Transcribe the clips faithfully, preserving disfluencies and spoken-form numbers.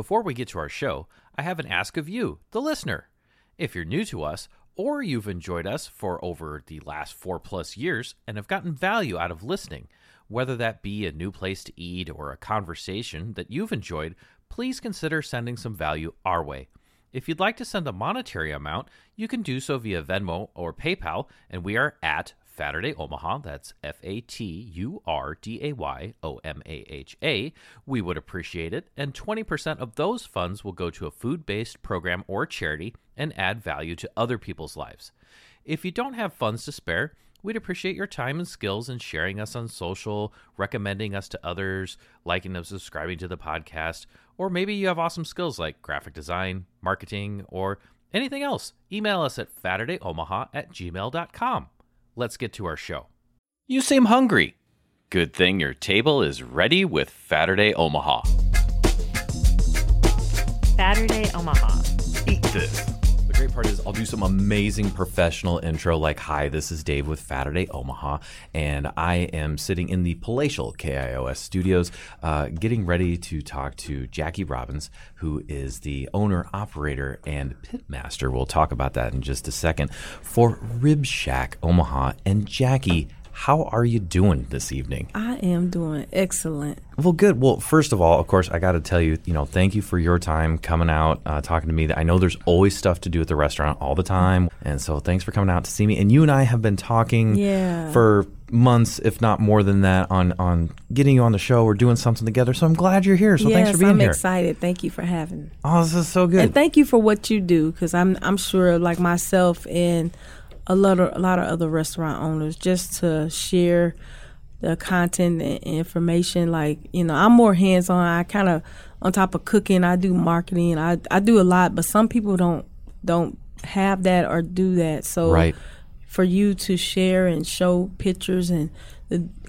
Before we get to our show, I have an ask of you, the listener. If you're new to us, or you've enjoyed us for over the last four-plus years and have gotten value out of listening, whether that be a new place to eat or a conversation that you've enjoyed, please consider sending some value our way. If you'd like to send a monetary amount, you can do so via Venmo or PayPal, and we are at Faturday Omaha, that's F A T U R D A Y O M A H A. We would appreciate it, and twenty percent of those funds will go to a food-based program or charity and add value to other people's lives. If you don't have funds to spare, we'd appreciate your time and skills in sharing us on social, recommending us to others, liking and subscribing to the podcast, or maybe you have awesome skills like graphic design, marketing, or anything else. Email us at Faturday Omaha at gmail dot com. Let's get to our show. You seem hungry. Good thing your table is ready with Faturday Omaha. Faturday Omaha. Eat this. The great part is I'll do some amazing professional intro like, hi, this is Dave with Faturday Omaha, and I am sitting in the palatial K I O S studios uh, getting ready to talk to Jackie Robbins, who is the owner, operator, and pitmaster. We'll talk about that in just a second. For Rib Shack Omaha. And Jackie, how are you doing this evening? I am doing excellent. Well, good. Well, first of all, of course, I got to tell you, you know, thank you for your time coming out, uh, talking to me. I know there's always stuff to do at the restaurant all the time. And so thanks for coming out to see me. And you and I have been talking yeah. for months, if not more than that, on, on getting you on the show or doing something together. So I'm glad you're here. So yes, thanks for being I'm here. I'm excited. Thank you for having me. Oh, this is so good. And thank you for what you do, because I'm, I'm sure, like myself and a lot of, a lot of other restaurant owners, just to share the content and information. Like, you know, I'm more hands-on. I kind of, on top of cooking, I do marketing. I, I do a lot, but some people don't don't have that or do that. So right. for you to share and show pictures and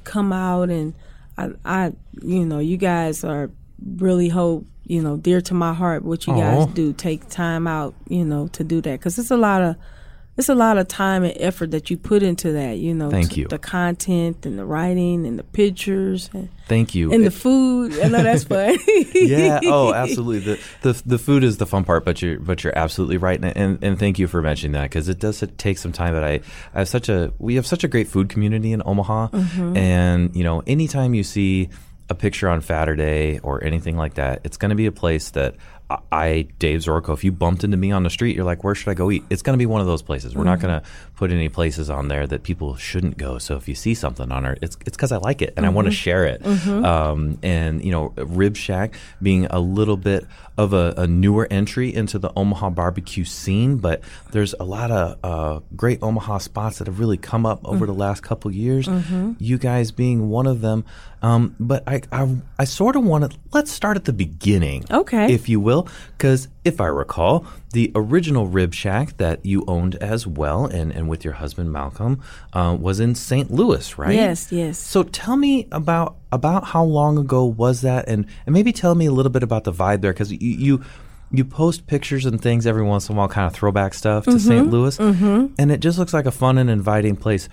come out, and I, I you know, you guys are really hope, you know, dear to my heart what you Aww. guys do. Take time out, you know, to do that, because it's a lot of, it's a lot of time and effort that you put into that, you know. Thank you. The content and the writing and the pictures. And, Thank you. And it, the food. I know that's fun. yeah. Oh, absolutely. The, the the food is the fun part, but you're, but you're absolutely right. And, and, and thank you for mentioning that, because it does take some time. But I, I have such a, we have such a great food community in Omaha. Mm-hmm. And, you know, anytime you see a picture on Faturday or anything like that, it's going to be a place that I, Dave Zoriko, if you bumped into me on the street, you're like, where should I go eat? It's going to be one of those places. We're mm-hmm. not going to put any places on there that people shouldn't go. So if you see something on there, it's it's because I like it and mm-hmm. I want to share it. Mm-hmm. Um, and, you know, Rib Shack being a little bit of a, a newer entry into the Omaha barbecue scene, but there's a lot of uh, great Omaha spots that have really come up over mm-hmm. the last couple years, mm-hmm. you guys being one of them. Um, but I, I, I sort of want to, let's start at the beginning, okay, if you will. Because if I recall, the original Rib Shack that you owned as well, and, and with your husband Malcolm, uh, was in Saint Louis, right? Yes, yes. So tell me about about how long ago was that, and, and maybe tell me a little bit about the vibe there, because you, you you post pictures and things every once in a while, kind of throwback stuff to mm-hmm, Saint Louis, mm-hmm. and it just looks like a fun and inviting place,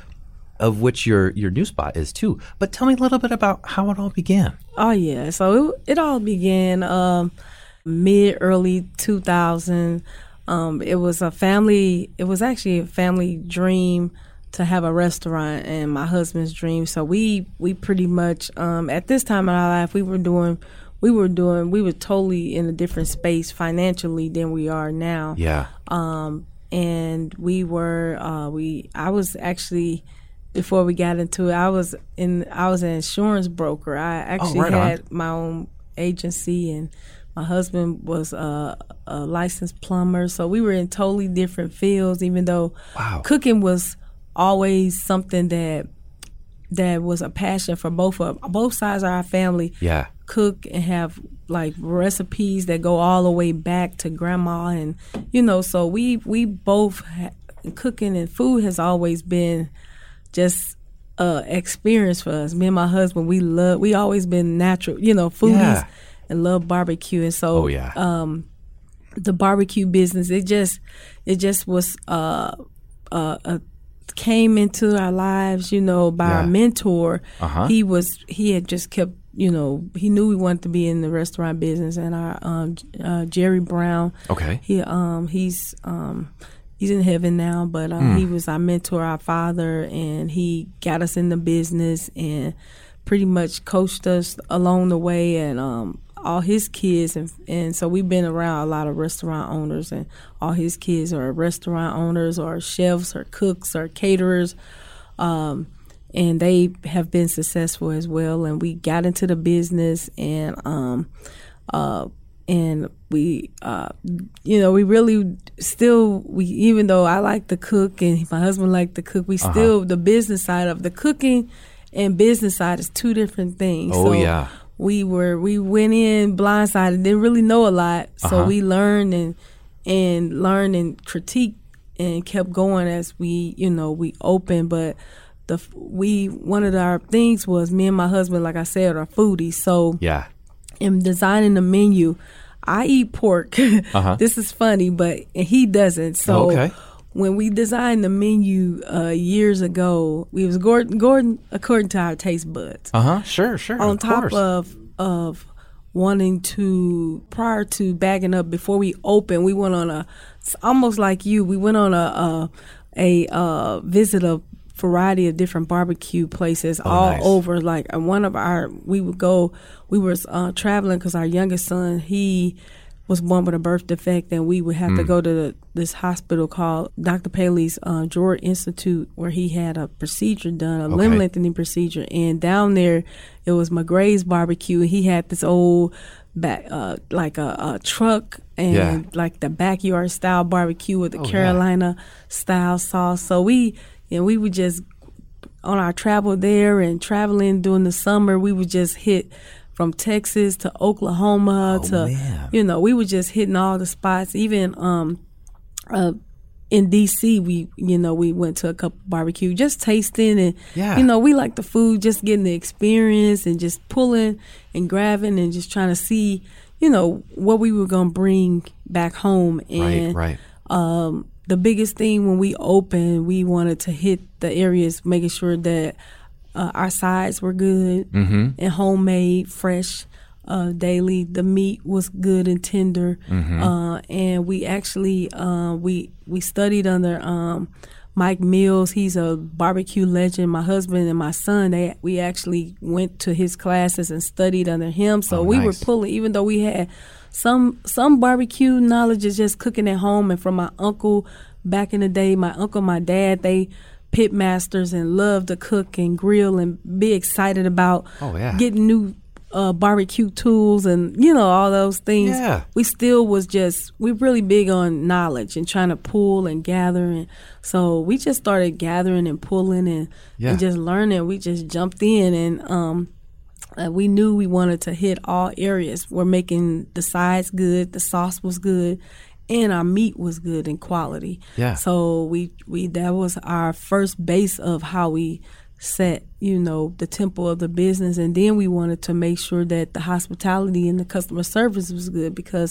of which your your new spot is too. But tell me a little bit about how it all began. Oh yeah, so it, it all began. Um, mid early two thousand. Um, it was a family, it was actually a family dream to have a restaurant, and my husband's dream. So we, we pretty much, um, at this time in our life, we were doing, we were doing, we were totally in a different space financially than we are now. Yeah. Um, and we were, uh, we, I was actually, before we got into it, I was in, I was an insurance broker. I actually oh, right had on. my own agency, and my husband was a, a licensed plumber, so we were in totally different fields, even though wow. cooking was always something that that was a passion for both of both sides of our family. Yeah, cook and have like recipes that go all the way back to grandma, and you know, so we we both ha- cooking and food has always been just uh, experience for us. Me and my husband, we love we always been natural, you know, foodies. Yeah. And love barbecue, and so oh, yeah. um, the barbecue business. It just, it just was uh, uh, uh came into our lives, you know, by yeah. our mentor. Uh-huh. He was, he had just kept you know, he knew we wanted to be in the restaurant business. And our um, uh, Jerry Brown, okay, he um he's um he's in heaven now, but um, mm. he was our mentor, our father, and he got us in the business and pretty much coached us along the way, and um all his kids, and and so we've been around a lot of restaurant owners, and all his kids are restaurant owners or chefs or cooks or caterers, um, and they have been successful as well. And we got into the business, and um, uh, and we, uh, you know, we really still, we even though I like to cook and my husband liked to cook, we uh-huh. still, the business side of the cooking and business side is two different things. Oh, so yeah. We were we went in blindsided, didn't really know a lot, so uh-huh. we learned and and learned and critiqued and kept going as we you know we opened. But the we one of our things was, me and my husband, like I said, are foodies. So yeah, in designing the menu, I eat pork. Uh-huh. This is funny, but he doesn't. So. Okay. When we designed the menu uh, years ago, we was Gordon, Gordon according to our taste buds. Uh huh. Sure, sure. On of top course. of of wanting to, prior to backing up, before we opened, we went on a it's almost like you. We went on a a, a uh, visit a variety of different barbecue places oh, all nice. over. Like one of our, we would go. We were uh, traveling because our youngest son he. was born with a birth defect, and we would have mm. to go to the, this hospital called Doctor Paley's uh, George Institute, where he had a procedure done, a okay. limb lengthening procedure. And down there, it was McGray's barbecue. He had this old, back, uh, like a, a truck, and yeah. like the backyard style barbecue with the oh, Carolina yeah. style sauce. So we, you know, we would just, on our travel there and traveling during the summer, we would just hit from Texas to Oklahoma oh, to, man. you know, we were just hitting all the spots. Even um, uh, in D C, we, you know, we went to a couple barbecue, just tasting and, yeah. you know, we like the food, just getting the experience and just pulling and grabbing and just trying to see, you know, what we were going to bring back home. And right, right. Um, the biggest thing when we opened, we wanted to hit the areas, making sure that Uh, our sides were good mm-hmm. and homemade, fresh, uh, daily. The meat was good and tender, mm-hmm. uh, and we actually uh, we we studied under um, Mike Mills. He's a barbecue legend. My husband and my son, they we actually went to his classes and studied under him. So oh, we nice. were pulling, even though we had some some barbecue knowledge, is just cooking at home. And from my uncle back in the day, my uncle, my dad, they. pit masters and love to cook and grill and be excited about oh, yeah. getting new uh, barbecue tools and, you know, all those things. Yeah. We still was just, we're really big on knowledge and trying to pull and gather. And so we just started gathering and pulling and, yeah. and just learning. We just jumped in and um, uh, we knew we wanted to hit all areas. We're making the sides good, the sauce was good, and our meat was good in quality. Yeah. So we, we that was our first base of how we set, you know, the tempo of the business. And then we wanted to make sure that the hospitality and the customer service was good, because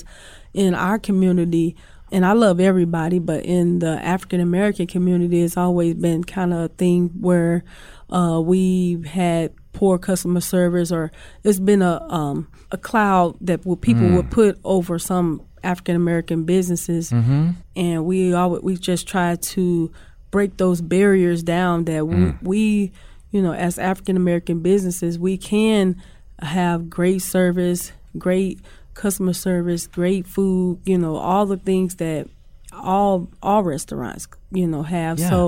in our community, and I love everybody, but in the African-American community, it's always been kind of a thing where uh, we had poor customer service, or it's been a um, a cloud that people mm. would put over some African-American businesses, mm-hmm. and we always, we just try to break those barriers down that mm. we, we, you know, as African-American businesses, we can have great service, great customer service, great food, you know, all the things that all all restaurants, you know, have. Yeah. So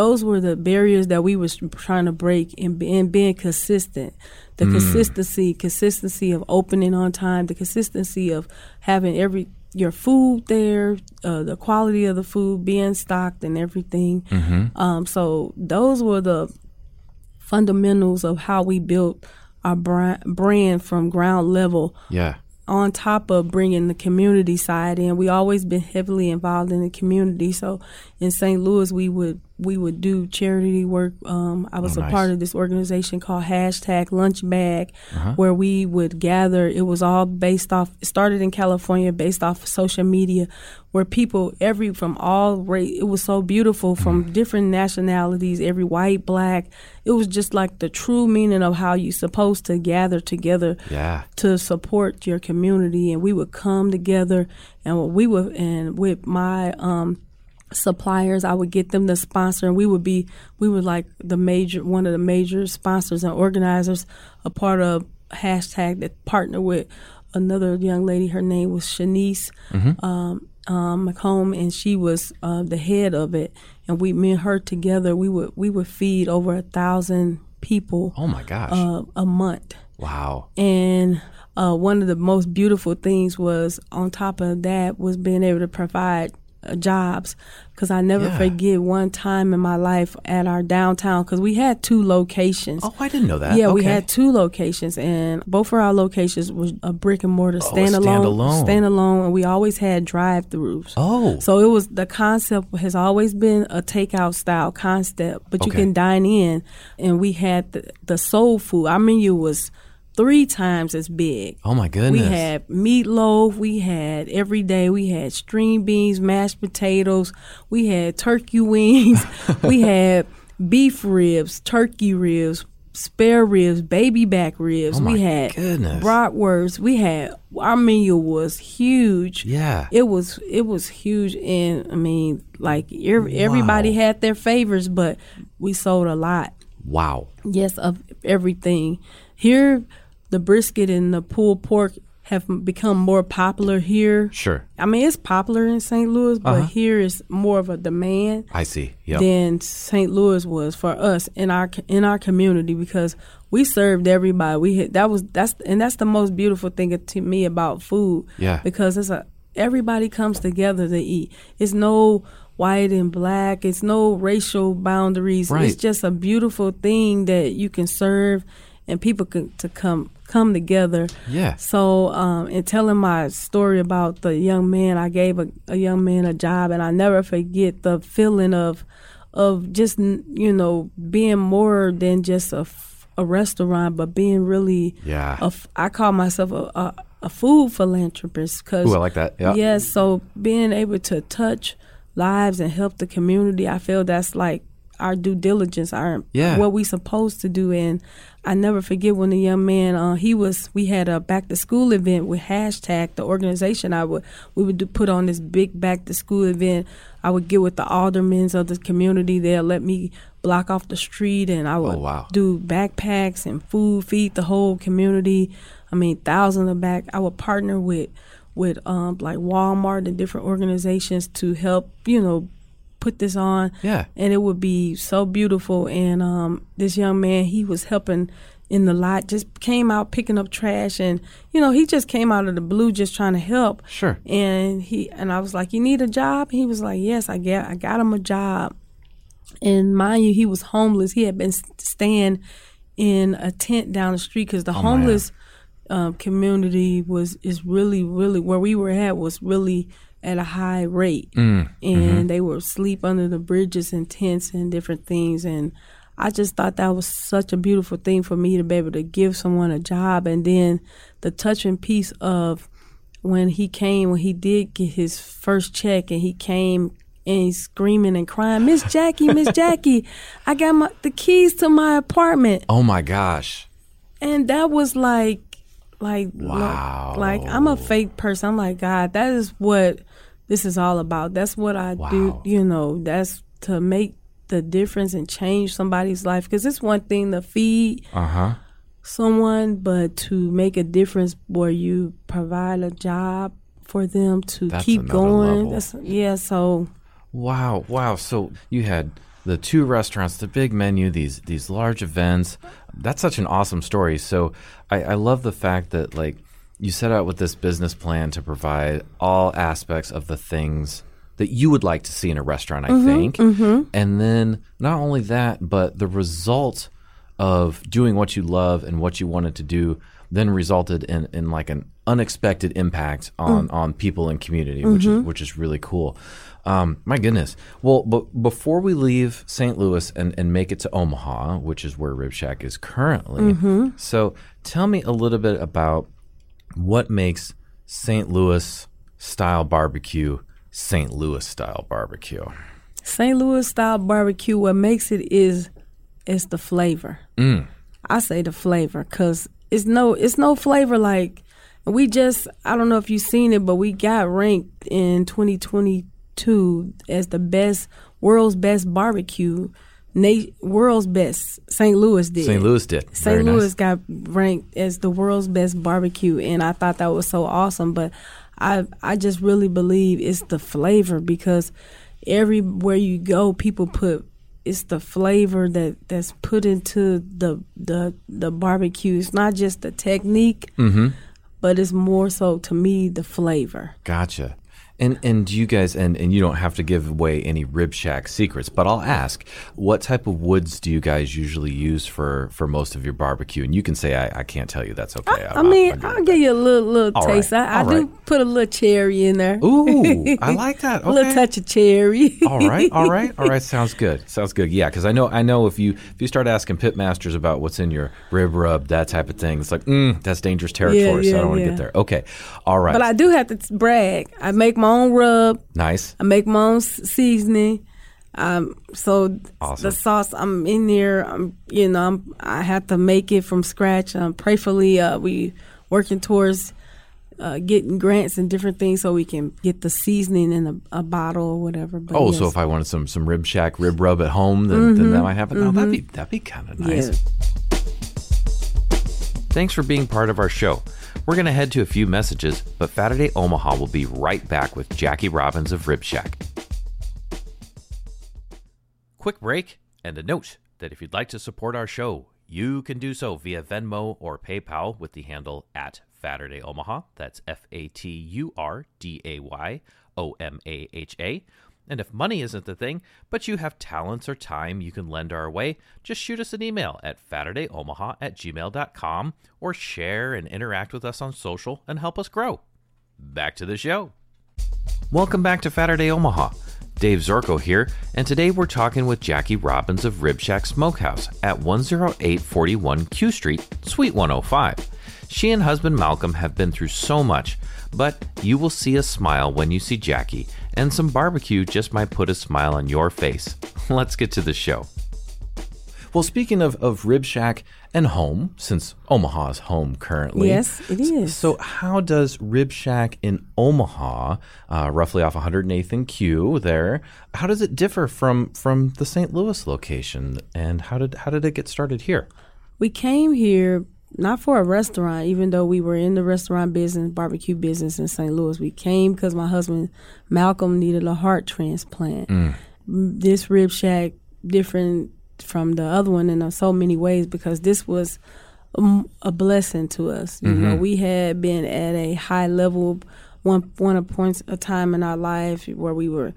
those were the barriers that we was trying to break, and, and being consistent. The mm. consistency, consistency of opening on time, the consistency of having every your food there, uh, the quality of the food being stocked and everything. Mm-hmm. Um, so those were the fundamentals of how we built our brand, brand from ground level. Yeah. On top of bringing the community side in, we always been heavily involved in the community. So in Saint Louis, we would we would do charity work. Um, I was oh, a nice. part of this organization called Hashtag Lunchbag, uh-huh. where we would gather. It was all based off, it started in California, based off social media, where people every from all race, it was so beautiful, from mm. different nationalities, every white, black. It was just like the true meaning of how you're supposed to gather together yeah. to support your community. And we would come together, and we would, and with my um, suppliers, I would get them to sponsor, and we would be, we were like the major, one of the major sponsors and organizers, a part of Hashtag that partnered with another young lady. Her name was Shanice mm-hmm. um, um, McComb, and she was uh, the head of it. And we, me and her together, we would we would feed over a thousand people. Oh my gosh! Uh, a month. Wow. And uh, one of the most beautiful things was, on top of that, was being able to provide uh, jobs. Because I never yeah. forget one time in my life at our downtown, because we had two locations. Oh, I didn't know that. Yeah, okay. We had two locations, and both of our locations was a brick and mortar oh, standalone, standalone, and we always had drive-throughs. Oh, so it was, the concept has always been a takeout style concept, but okay. you can dine in, and we had the, the soul food. Our menu was three times as big. Oh my goodness. We had meatloaf, we had every day, we had string beans, mashed potatoes, we had turkey wings, we had beef ribs, turkey ribs, spare ribs, baby back ribs, oh we had goodness. bratwurst, we had, our menu was huge. Yeah. It was it was huge, and I mean, like every, wow. everybody had their favors, but we sold a lot. Wow. Yes, of everything. Here, the brisket and the pulled pork have become more popular here. Sure. I mean, it's popular in Saint Louis, but uh-huh. here is more of a demand. I see. Yep. Than Saint Louis was for us in our in our community, because we served everybody. We hit, that was that's and that's the most beautiful thing to me about food. Yeah. Because it's a everybody comes together to eat. It's no white and black. It's no racial boundaries. Right. It's just a beautiful thing that you can serve. And people could to come come together. Yeah. So, um, in telling my story about the young man, I gave a, a young man a job, and I never forget the feeling of, of just, you know, being more than just a, a restaurant, but being really, yeah. a, I call myself a, a, a food philanthropist. Cause, ooh, I like that. Yeah. Yeah. So being able to touch lives and help the community, I feel that's like our due diligence, our yeah. what we supposed to do. And I never forget when the young man, uh, he was, we had a back to school event with Hashtag, the organization. I would, we would do, put on this big back to school event. I would get with the aldermen of the community. They'll let me block off the street, and I would oh, wow. do backpacks and food, feed the whole community. I mean, thousands of back. I would partner with, with um, like Walmart and different organizations to help, you know, put this on, yeah, and it would be so beautiful. And um, this young man, he was helping in the lot, just came out picking up trash, and you know, he just came out of the blue, just trying to help. Sure. And he and I was like, "You need a job?" He was like, "Yes, I get, I got him a job." And mind you, he was homeless. He had been staying in a tent down the street, because the oh, homeless um, community was is really, really where we were at was really at a high rate, mm, and mm-hmm. they would sleep under the bridges and tents and different things. And I just thought that was such a beautiful thing for me to be able to give someone a job. And then the touching piece of when he came, when he did get his first check, and he came and he's screaming and crying, "Miss Jackie, Miss Jackie, I got my, the keys to my apartment." Oh my gosh. And that was like, like, wow. like, like I'm a fake person. I'm like, God, that is what this is all about. That's what I wow. do. You know, that's to make the difference and change somebody's life. Because it's one thing to feed uh-huh. someone, but to make a difference where you provide a job for them to that's keep going. That's, yeah. So. Wow. Wow. So you had the two restaurants, the big menu, these these large events. That's such an awesome story. So I, I love the fact that, like, you set out with this business plan to provide all aspects of the things that you would like to see in a restaurant, I mm-hmm, think. Mm-hmm. And then not only that, but the result of doing what you love and what you wanted to do then resulted in, in like an unexpected impact on, mm. on people and community, which mm-hmm. is which is really cool. Um, my goodness. Well, but before we leave Saint Louis and, and make it to Omaha, which is where Rib Shack is currently, mm-hmm. so tell me a little bit about what makes Saint Louis style barbecue Saint Louis style barbecue. Saint Louis style barbecue, what makes it is it's the flavor. Mm. I say the flavor because it's no it's no flavor like we just I don't know if you've seen it, but we got ranked in twenty twenty-two as the best world's best barbecue, na- world's best. Saint Louis did. Saint Louis did. Saint Louis nice. Got ranked as the world's best barbecue, and I thought that was so awesome. But I I just really believe it's the flavor because everywhere you go, people put. It's the flavor that, that's put into the the the barbecue. It's not just the technique, mm-hmm. but it's more so to me the flavor. Gotcha. And and you guys and, and you don't have to give away any Rib Shack secrets, but I'll ask, what type of woods do you guys usually use for, for most of your barbecue? And you can say I, I can't tell you. That's okay. I, I mean, I'll, I'll give you a little little all taste. Right. I, I do right. put a little cherry in there. Ooh, I like that. Okay. A little touch of cherry. all right, all right, all right. Sounds good. Sounds good. Yeah, because I know I know if you if you start asking pitmasters about what's in your rib rub, that type of thing, it's like mm, that's dangerous territory. Yeah, yeah, so I don't want to yeah. get there. Okay, all right. But I do have to t- brag. I make my own rub. Nice. I make my own seasoning. Um, so awesome. The sauce, I'm in there. I'm, you know, I'm, I have to make it from scratch. Um, prayerfully, uh, we working towards uh, getting grants and different things so we can get the seasoning in a, a bottle or whatever. But oh, yes. So if I wanted some some Rib Shack rib rub at home, then, mm-hmm. then that might happen. Mm-hmm. Oh, that'd be that'd be kind of nice. Yeah. Thanks for being part of our show. We're going to head to a few messages, but Faturday Omaha will be right back with Jackie Robbins of Rib Shack. Quick break and a note that if you'd like to support our show, you can do so via Venmo or PayPal with the handle at Faturday Omaha. That's F A T U R D A Y O M A H A. And if money isn't the thing, but you have talents or time you can lend our way, just shoot us an email at faturdayomaha at gmail dot com or share and interact with us on social and help us grow. Back to the show. Welcome back to Faturday Omaha. Dave Zoriko here, and today we're talking with Jackie Robbins of Rib Shack Smokehouse at one oh eight forty-one Q Street, Suite one oh five. She and husband Malcolm have been through so much, but you will see a smile when you see Jackie, and some barbecue just might put a smile on your face. Let's get to the show. Well, speaking of, of Rib Shack and home, since Omaha is home currently. Yes, it is. So how does Rib Shack in Omaha, uh, roughly off one oh eighth and Q there, how does it differ from, from the Saint Louis location, and how did how did it get started here? We came here not for a restaurant, even though we were in the restaurant business, barbecue business in Saint Louis. We came because my husband, Malcolm, needed a heart transplant. Mm. This Rib Shack, different from the other one in so many ways because this was a, a blessing to us. You mm-hmm. know, we had been at a high level one one of points a time in our life where we were,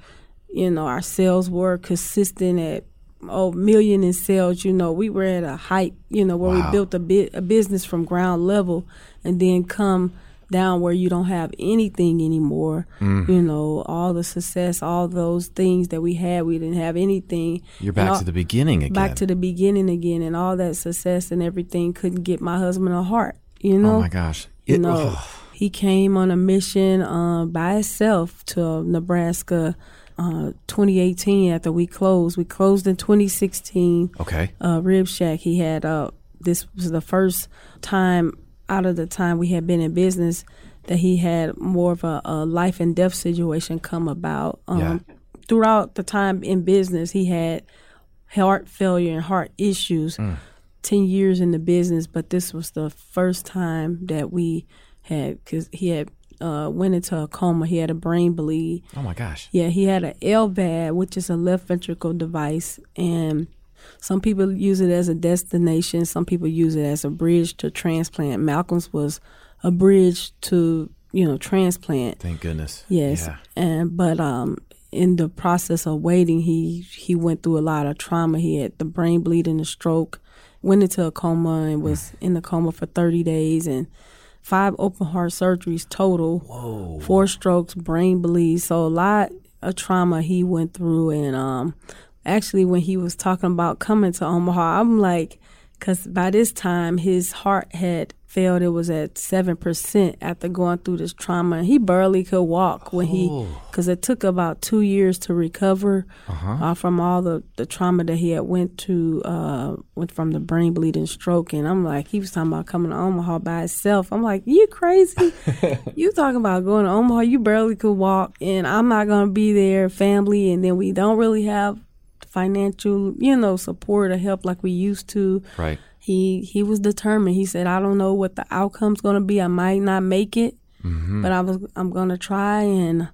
you know, our sales were consistent at oh, million in sales, you know, we were at a height, you know, where wow. we built a, bi- a business from ground level and then come down where you don't have anything anymore. Mm. You know, all the success, all those things that we had, we didn't have anything. You're back all, to the beginning again. Back to the beginning again. And all that success and everything couldn't get my husband a heart, you know. Oh, my gosh. It, you know, oh. He came on a mission uh, by himself to Nebraska Uh, twenty eighteen after we closed. We closed in twenty sixteen. Okay. Uh, Rib Shack, he had, uh, this was the first time out of the time we had been in business that he had more of a, a life and death situation come about. Um, yeah. Throughout the time in business, he had heart failure and heart issues, mm. ten years in the business, but this was the first time that we had, because he had Uh, went into a coma. He had a brain bleed. Oh, my gosh. Yeah, he had an L V A D, which is a left ventricle device, and some people use it as a destination. Some people use it as a bridge to transplant. Malcolm's was a bridge to, you know, transplant. Thank goodness. Yes. Yeah. And but um, in the process of waiting, he, he went through a lot of trauma. He had the brain bleed and the stroke. went into a coma and was in the coma for thirty days and five open heart surgeries total. Whoa. Four strokes, brain bleed. So a lot of trauma he went through. And um, actually when he was talking about coming to Omaha, I'm like, because by this time his heart had failed. It was at seven percent after going through this trauma. He barely could walk when he, because it took about two years to recover uh-huh. uh, from all the, the trauma that he had went to, uh, went from the brain bleed and stroke. And I'm like, he was talking about coming to Omaha by itself. I'm like, you crazy? You talking about going to Omaha? You barely could walk, and I'm not going to be there, family, and then we don't really have financial, you know, support or help like we used to. Right. He he was determined. He said, I don't know what the outcome's going to be. I might not make it, mm-hmm. but I was, I'm going to try. And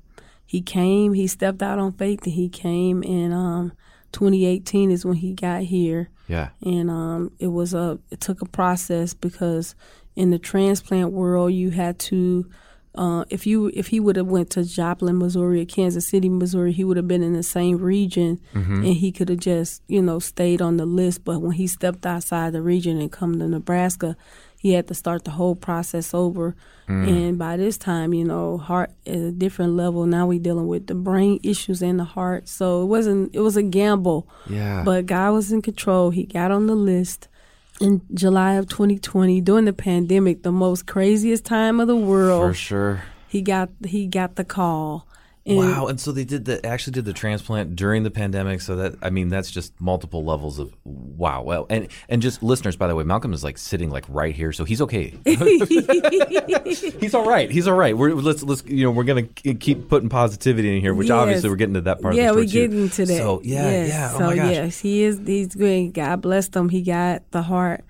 he came. He stepped out on faith, and he came. And um, twenty eighteen is when he got here. Yeah. And um, it was a it took a process, because in the transplant world, you had to uh, if you if he would have went to Joplin, Missouri, or Kansas City, Missouri, he would have been in the same region, mm-hmm. and he could have just, you know, stayed on the list. But when he stepped outside the region and come to Nebraska, he had to start the whole process over. Mm. And by this time, you know, heart at a different level. Now we dealing with the brain issues and the heart. So it wasn't it was a gamble. Yeah. But God was in control. He got on the list. In July of twenty twenty, during the pandemic, the most craziest time of the world. For sure. He got he got the call. And wow, and so they did the actually did the transplant during the pandemic, so that, I mean, that's just multiple levels of wow. Well, and and just listeners, by the way, Malcolm is like sitting like right here, so he's okay. He's all right. He's all right. We're let's let's you know, we're going to keep putting positivity in here, which yes. obviously we're getting to that part yeah, of the story. Yeah, we're getting too. to that. So, yeah, yes. yeah. Oh so my gosh. yes, he is he's good. God bless him. He got the heart.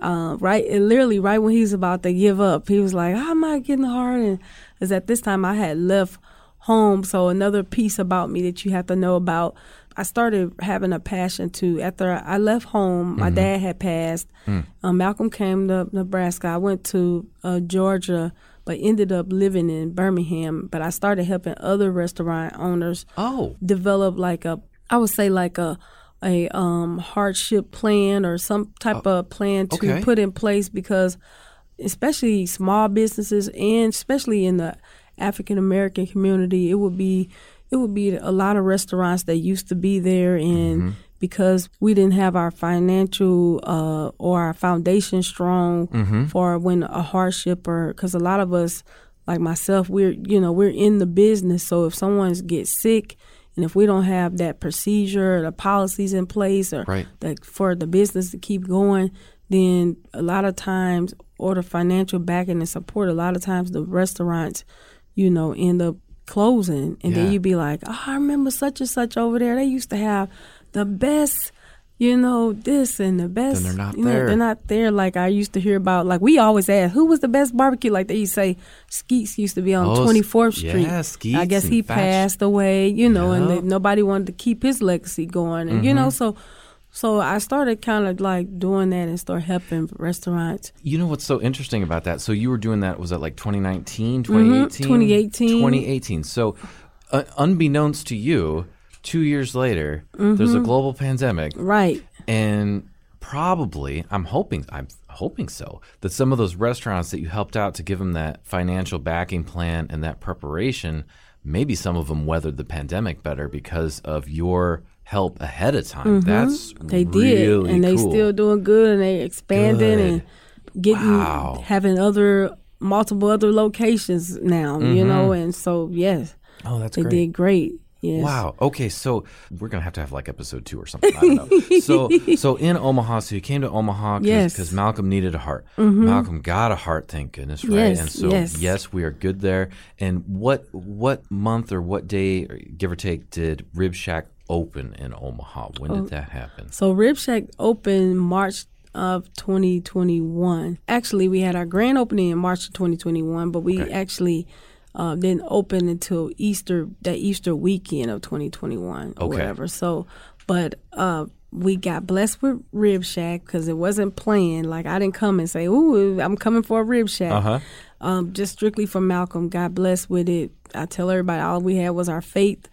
Uh, right, and literally right when he was about to give up, he was like, "I'm not getting the heart." And cuz at this time I had left home. So another piece about me that you have to know about, I started having a passion to, after I left home, mm-hmm. my dad had passed. Mm. Um, Malcolm came to Nebraska. I went to uh, Georgia, but ended up living in Birmingham. But I started helping other restaurant owners oh. develop like a, I would say like a, a um, hardship plan or some type oh. of plan to okay. put in place, because especially small businesses, and especially in the African American community, it would be it would be a lot of restaurants that used to be there, and mm-hmm. because we didn't have our financial uh, or our foundation strong mm-hmm. for when a hardship, or because a lot of us, like myself, we're you know we're in the business, so if someone gets sick and if we don't have that procedure or the policies in place, or right. the, for the business to keep going, then a lot of times, or the financial backing and support, a lot of times the restaurants, you know, end up closing. And yeah. then you'd be like, oh, I remember such and such over there. They used to have the best, you know, this and the best. Then they're not you there. Know, they're not there. Like I used to hear about, like we always ask, who was the best barbecue? Like they used to say, Skeets used to be on oh, twenty-fourth Street. Yeah, Skeets. I guess he passed sh- away, you know, yeah. and they, nobody wanted to keep his legacy going. And, mm-hmm. you know, so... So I started kind of like doing that and start helping restaurants. You know what's so interesting about that? So you were doing that, was that like twenty nineteen, twenty eighteen? Mm-hmm. twenty eighteen. twenty eighteen. So uh, unbeknownst to you, two years later, mm-hmm. there's a global pandemic. Right. And probably, I'm hoping, I'm hoping so, that some of those restaurants that you helped out to give them that financial backing plan and that preparation, maybe some of them weathered the pandemic better because of your help ahead of time. Mm-hmm. That's they did, really and they cool. still doing good, and they expanding good. and getting wow. having other multiple other locations now. Mm-hmm. You know, and so yes, oh that's they great. did great. Yes. Wow. Okay, so we're gonna have to have like episode two or something. I don't know. so so in Omaha, so you came to Omaha because yes. Malcolm needed a heart. Mm-hmm. Malcolm got a heart, thank goodness, right? Yes, and so yes. yes, we are good there. And what what month or what day, give or take, did Rib Shack open in Omaha? When did oh, that happen? So Rib Shack opened March of twenty twenty-one. Actually, we had our grand opening in March of twenty twenty-one, but we okay. actually uh, didn't open until Easter, that Easter weekend of twenty twenty-one or okay. whatever. So, but uh, we got blessed with Rib Shack because it wasn't planned. Like I didn't come and say, ooh, I'm coming for a Rib Shack. Uh-huh. Um, just strictly for Malcolm. Got blessed with it. I tell everybody all we had was our faith,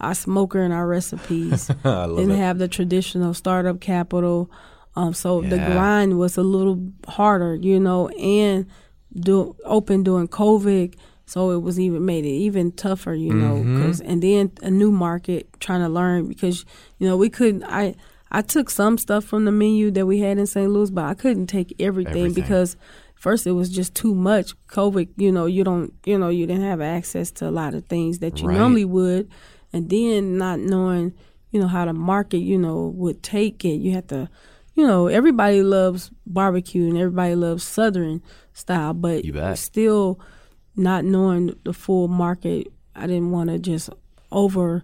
our smoker, and our recipes. I love Didn't it. have the traditional startup capital. Um, so yeah. the grind was a little harder, you know, and do, open during COVID. So it was even made it even tougher, you mm-hmm. know, cause, and then a new market trying to learn because, you know, we couldn't, I, I took some stuff from the menu that we had in Saint Louis, but I couldn't take everything, everything. because first it was just too much. COVID, you know, you don't, you know, you didn't have access to a lot of things that you right. normally would. And then not knowing, you know, how the market, you know, would take it. You have to, you know, everybody loves barbecue and everybody loves Southern style, but still not knowing the full market, I didn't want to just over,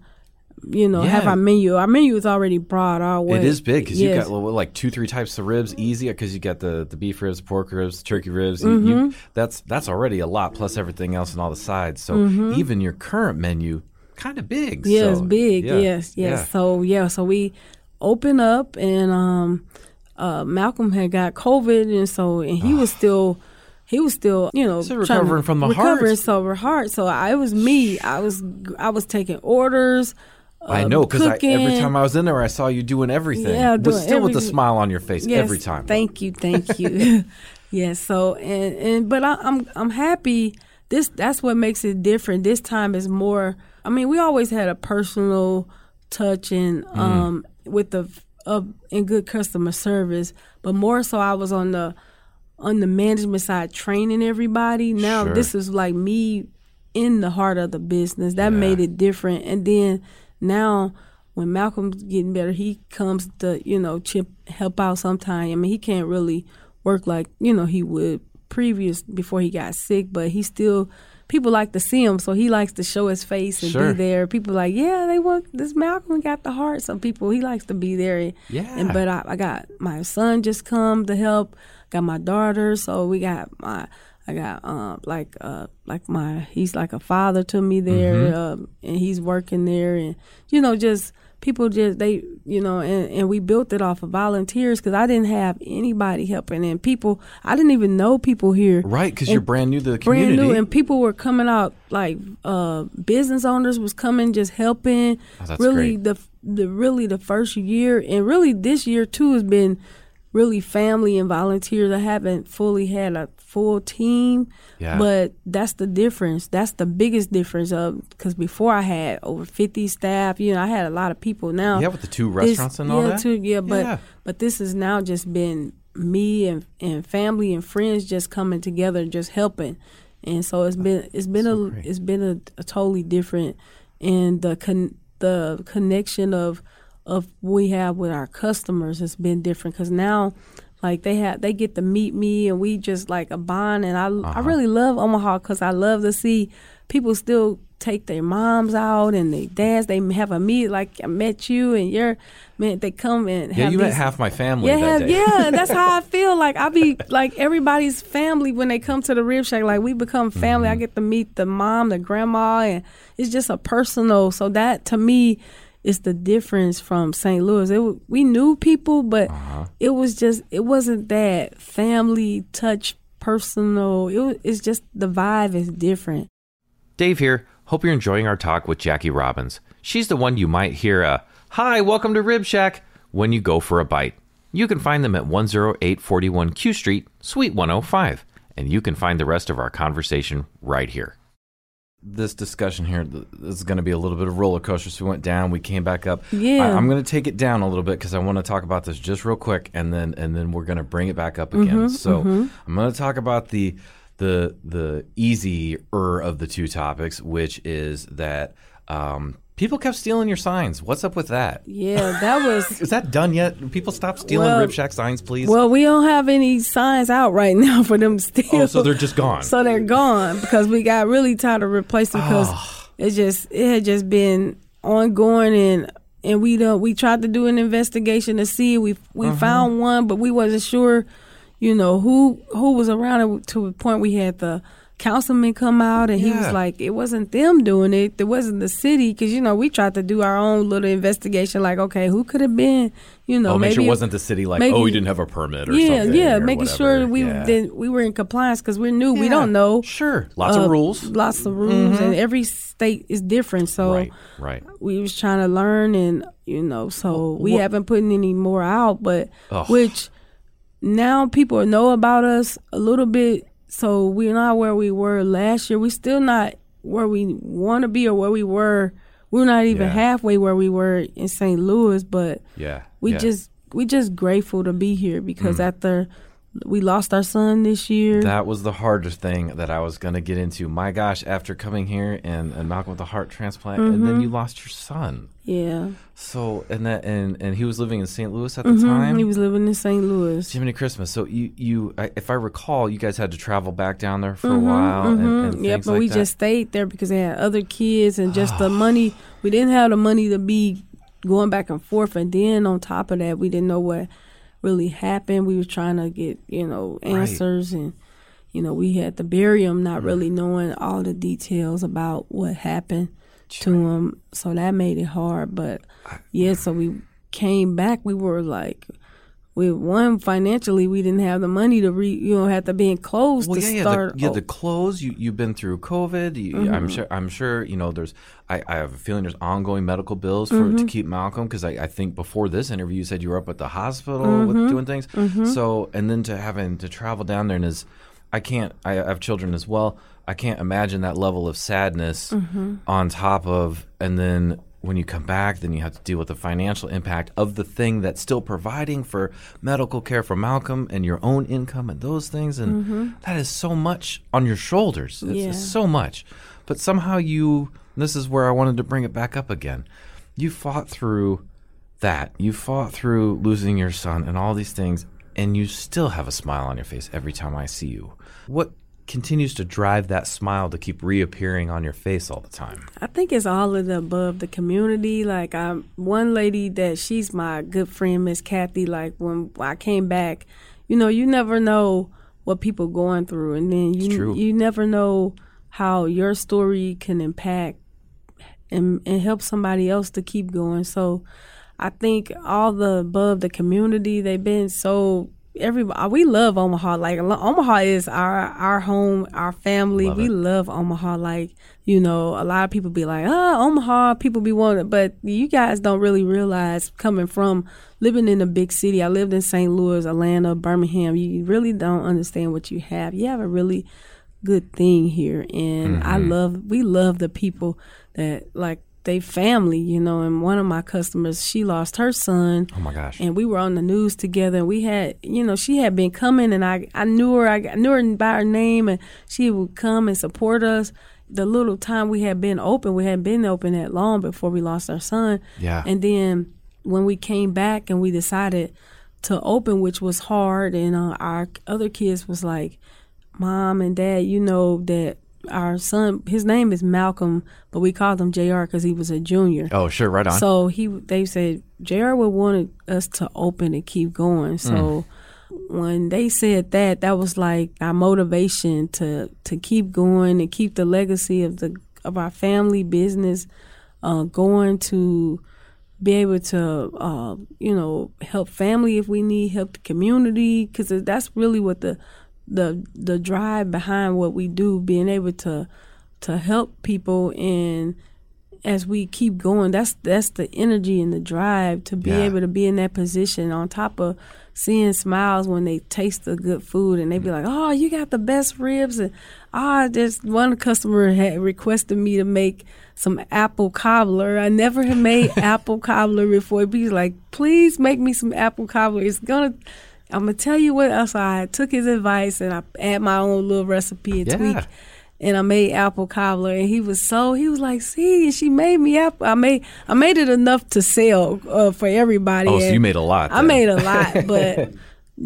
you know, yeah. have our menu. Our menu is already broad our way. It is big because yes. you've got like two, three types of ribs, easy, because you got the, the beef ribs, the pork ribs, the turkey ribs. Mm-hmm. You, you, that's, that's already a lot, plus everything else and all the sides. So mm-hmm. even your current menu, kind of big. Yes, so, big, yeah. yes, yes. Yeah. So, yeah, so we opened up and um, uh, Malcolm had got COVID and so and he was still... He was still, you know, so recovering from the heart. Recovering sober heart. So I, it was me. I was I was taking orders. Uh, I know because every time I was in there, I saw you doing everything. Yeah, doing still every, with a smile on your face yes, every time. Thank you, thank you. yes. So and, and but I, I'm I'm happy. This that's what makes it different. This time is more. I mean, we always had a personal touch and um mm. with the of in good customer service, but more so I was on the. on the management side, training everybody. Now sure. this is like me in the heart of the business. That yeah. made it different. And then now when Malcolm's getting better, he comes to, you know, chip help out sometime. I mean, he can't really work like, you know, he would previous before he got sick, but he still, people like to see him. So he likes to show his face and sure. be there. People like, yeah, they want this. Malcolm got the heart. Some people, he likes to be there. And, yeah. And, but I, I got my son just come to help. Got my daughter, so we got my. I got um like uh like my he's like a father to me there, mm-hmm. uh, and he's working there, and you know just people just they you know and, and we built it off of volunteers because I didn't have anybody helping, and people I didn't even know people here, right? Because you're brand new to the community, brand new, and people were coming out like uh business owners was coming just helping. Oh, that's really great. the the really the first year, and really this year too has been. Really family and volunteers. I haven't fully had a full team, yeah. but that's the difference. That's the biggest difference of because before I had over fifty staff. You know, I had a lot of people now. Yeah, with the two restaurants and all yeah, that. Two, yeah, but yeah. but this has now just been me and, and family and friends just coming together and just helping, and so it's been it's been so a great. it's been a, a totally different and the con, the connection of. Of we have with our customers has been different because now, like they have, they get to meet me and we just like a bond. And I, uh-huh. I really love Omaha because I love to see people still take their moms out and their dads. They have a meet like I met you and your man. They come and yeah, have you these, met half my family. Yeah, that have, day. yeah, that's how I feel. Like I be like everybody's family when they come to the Rib Shack. Like we become family. Mm-hmm. I get to meet the mom, the grandma, and it's just a personal. So that to me. It's the difference from Saint Louis. It, we knew people, but uh-huh. it was just, it wasn't that family touch, personal. It, it's just the vibe is different. Dave here. Hope you're enjoying our talk with Jackie Robbins. She's the one you might hear a, hi, welcome to Rib Shack, when you go for a bite. You can find them at one oh eight forty-one Q Street, Suite one oh five. And you can find the rest of our conversation right here. This discussion here is going to be a little bit of roller coaster. So we went down, we came back up. Yeah, I, I'm going to take it down a little bit because I want to talk about this just real quick, and then and then we're going to bring it back up again. Mm-hmm, so mm-hmm. I'm going to talk about the the the easier of the two topics, which is that um, people kept stealing your signs. What's up with that? Yeah, that was. Is that done yet? People stop stealing well, Rib Shack signs, please. Well, we don't have any signs out right now for them to steal. Oh, so they're just gone. So they're gone because we got really tired of replacing because oh. it just it had just been ongoing and and we don't we tried to do an investigation to see we we uh-huh. found one but we wasn't sure, you know who who was around it to the point we had the councilman come out and yeah. he was like, it wasn't them doing it. It wasn't the city. Because, you know, we tried to do our own little investigation like, okay, who could have been, you know. Oh, maybe make sure it wasn't the city like, maybe, oh, we didn't have a permit or yeah, something. Yeah, yeah, making whatever. sure we yeah. did, we were in compliance because we're new. Yeah, we don't know. Sure. Lots uh, of rules. Lots of rules. Mm-hmm. And every state is different. So right, right. we was trying to learn and, you know, so well, we what? haven't put any more out. But oh. which now people know about us a little bit. So we're not where we were last year. We're still not where we want to be or where we were. We're not even yeah. halfway where we were in Saint Louis. But yeah, we yeah. just we just grateful to be here because mm. after we lost our son this year. That was the hardest thing that I was going to get into. My gosh, after coming here and, and Malcolm with the heart transplant, mm-hmm. and then you lost your son. Yeah. So, and that and, and he was living in Saint Louis at the mm-hmm. time? He was living in Saint Louis. Jiminy Christmas. So, you, you I, if I recall, you guys had to travel back down there for mm-hmm, a while. Mm-hmm. And, and yeah, but like we that. just stayed there because they had other kids and just the money. We didn't have the money to be going back and forth. And then on top of that, we didn't know what really happened. We were trying to get, you know, answers right. and, you know, we had to bury him, not mm-hmm. really knowing all the details about what happened sure. to him. So that made it hard. But yeah, so we came back. We were like, we one financially, we didn't have the money to re, you know, have to be in clothes well, to yeah, start. Yeah, the, yeah, the clothes. You you've been through COVID. You, mm-hmm. I'm sure. I'm sure. You know, there's. I, I have a feeling there's ongoing medical bills for mm-hmm. to keep Malcolm because I, I think before this interview you said you were up at the hospital mm-hmm. with doing things. Mm-hmm. So and then to having to travel down there and is, I can't. I have children as well. I can't imagine that level of sadness mm-hmm. on top of and then. When you come back, then you have to deal with the financial impact of the thing that's still providing for medical care for Malcolm and your own income and those things. And mm-hmm. that is so much on your shoulders. It's yeah. so much. But somehow you, this is where I wanted to bring it back up again. You fought through that. You fought through losing your son and all these things. And you still have a smile on your face every time I see you. What continues to drive that smile to keep reappearing on your face all the time? I think it's all of the above, the community. Like, I'm one lady that she's my good friend, Miss Kathy. Like, when I came back, you know, you never know what people going through. And then you you never know how your story can impact and, and help somebody else to keep going. So I think all the above, the community, they've been so Everybody, we love Omaha. Like, Omaha is our our home, our family. Love we it. love Omaha. Like, you know, a lot of people be like, oh, Omaha, people be wanting, but you guys don't really realize coming from living in a big city. I lived in Saint Louis, Atlanta, Birmingham. You really don't understand what you have. You have a really good thing here. And mm-hmm. I love, we love the people that, like, they family, you know. And one of my customers, she lost her son. Oh my gosh. And we were on the news together, and we had, you know, she had been coming, and I, I knew her, I knew her by her name, and she would come and support us. The little time we had been open, we hadn't been open that long before we lost our son. Yeah. And then when we came back and we decided to open, which was hard, and uh, our other kids was like, Mom and Dad, you know that our son, his name is Malcolm, but we called him J R because he was a junior. Oh, sure, right on. So he, they said J R would want us to open and keep going. So mm. when they said that, that was like our motivation to to keep going and keep the legacy of the of our family business uh, going, to be able to uh, you know, help family if we need, help the community, because that's really what the the the drive behind what we do, being able to to help people. And as we keep going, that's that's the energy and the drive to be yeah. able to be in that position, on top of seeing smiles when they taste the good food and they be like, oh, you got the best ribs. And oh, just one customer had requested me to make some apple cobbler. I never had made apple cobbler before. He's like, please make me some apple cobbler. It's gonna I'm going to tell you what else. I took his advice and I add my own little recipe and yeah. tweak, and I made apple cobbler. And he was so, he was like, see, she made me apple. I made I made it enough to sell uh, for everybody. Oh, and so you made a lot. Then. I made a lot, but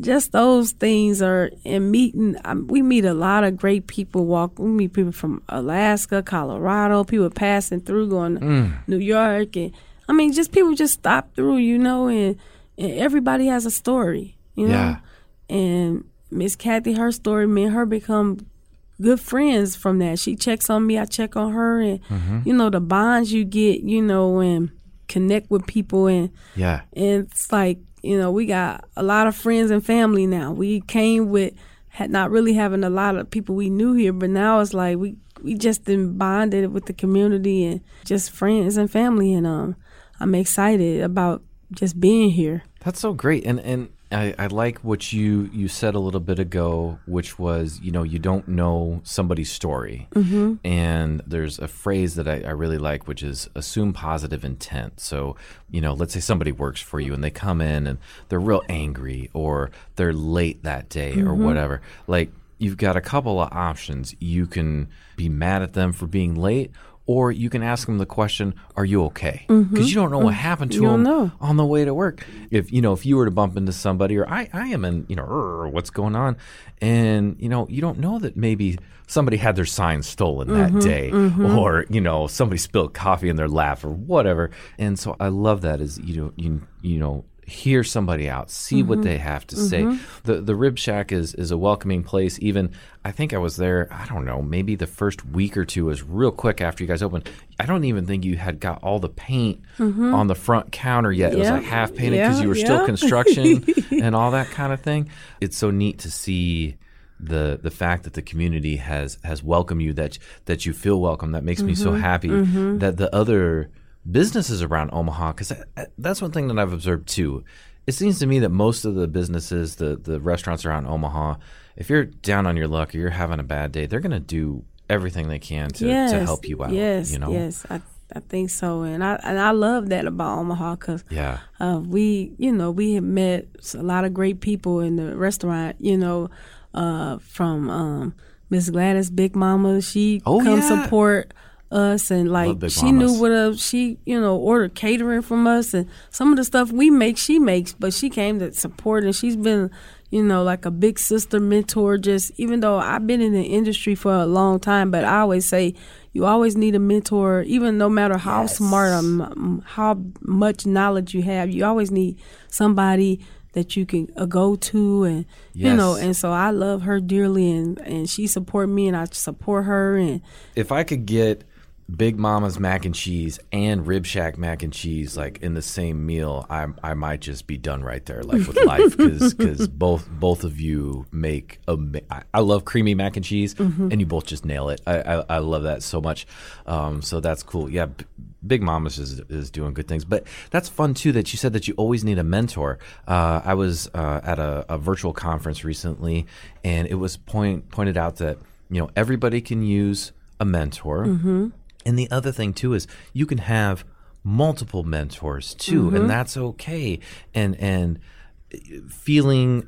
just those things are, and meeting, um, we meet a lot of great people. Walk, we meet people from Alaska, Colorado, people passing through, going mm. to New York. And I mean, just people just stop through, you know, and, and everybody has a story. You know? Yeah. And Miss Kathy, her story made her become good friends from that. She checks on me, I check on her, and mm-hmm. you know, the bonds you get, you know, and connect with people, and yeah, and it's like, you know, we got a lot of friends and family now. We came with had not really having a lot of people we knew here, but now it's like we we just been bonded with the community and just friends and family, and um, I'm excited about just being here. That's so great, and and. I, I like what you, you said a little bit ago, which was, you know, you don't know somebody's story. Mm-hmm. And there's a phrase that I, I really like, which is assume positive intent. So, you know, let's say somebody works for you and they come in and they're real angry or they're late that day mm-hmm. or whatever. Like, you've got a couple of options. You can be mad at them for being late, or you can ask them the question, are you okay? Because mm-hmm. you don't know what happened to them know. on the way to work. If you know, if you were to bump into somebody, or I, I am in, you know, what's going on? And, you know, you don't know that maybe somebody had their sign stolen mm-hmm. that day mm-hmm. or, you know, somebody spilled coffee in their lap or whatever. And so I love that is, you know, you, you know, hear somebody out, see mm-hmm. what they have to mm-hmm. say. The the Rib Shack is, is a welcoming place. Even, I think I was there, I don't know, maybe the first week or two was real quick after you guys opened. I don't even think you had got all the paint mm-hmm. on the front counter yet. Yeah. It was like half painted because yeah, you were yeah. still construction and all that kind of thing. It's so neat to see the the fact that the community has, has welcomed you, that, that you feel welcome. That makes mm-hmm. me so happy mm-hmm. that the other businesses around Omaha, because that's one thing that I've observed too. It seems to me that most of the businesses, the, the restaurants around Omaha, if you're down on your luck or you're having a bad day, they're going to do everything they can to, yes, to help you out. Yes, you know? yes, I, I think so. And I and I love that about Omaha because yeah. uh, we, you know, we have met a lot of great people in the restaurant, you know, uh, from um, Miss Gladys, Big Mama. She oh, comes yeah. support us, and like she knew what uh, she you know ordered catering from us, and some of the stuff we make she makes, but she came to support, and she's been you know like a big sister mentor. Just even though I've been in the industry for a long time, but I always say you always need a mentor, even no matter how yes. smart or how much knowledge you have, you always need somebody that you can uh, go to, and yes. you know, and so I love her dearly, and and she support me, and I support her. And if I could get Big Mama's mac and cheese and Rib Shack mac and cheese like in the same meal, I I might just be done right there, like with life, because because both both of you make a, I love creamy mac and cheese, mm-hmm. and you both just nail it. I, I, I love that so much. Um, so that's cool. Yeah, B- Big Mama's is is doing good things, but that's fun too. That you said that you always need a mentor. Uh, I was uh, at a, a virtual conference recently, and it was point pointed out that you know everybody can use a mentor. Mm-hmm. And the other thing, too, is you can have multiple mentors, too, mm-hmm. and that's okay. And and feeling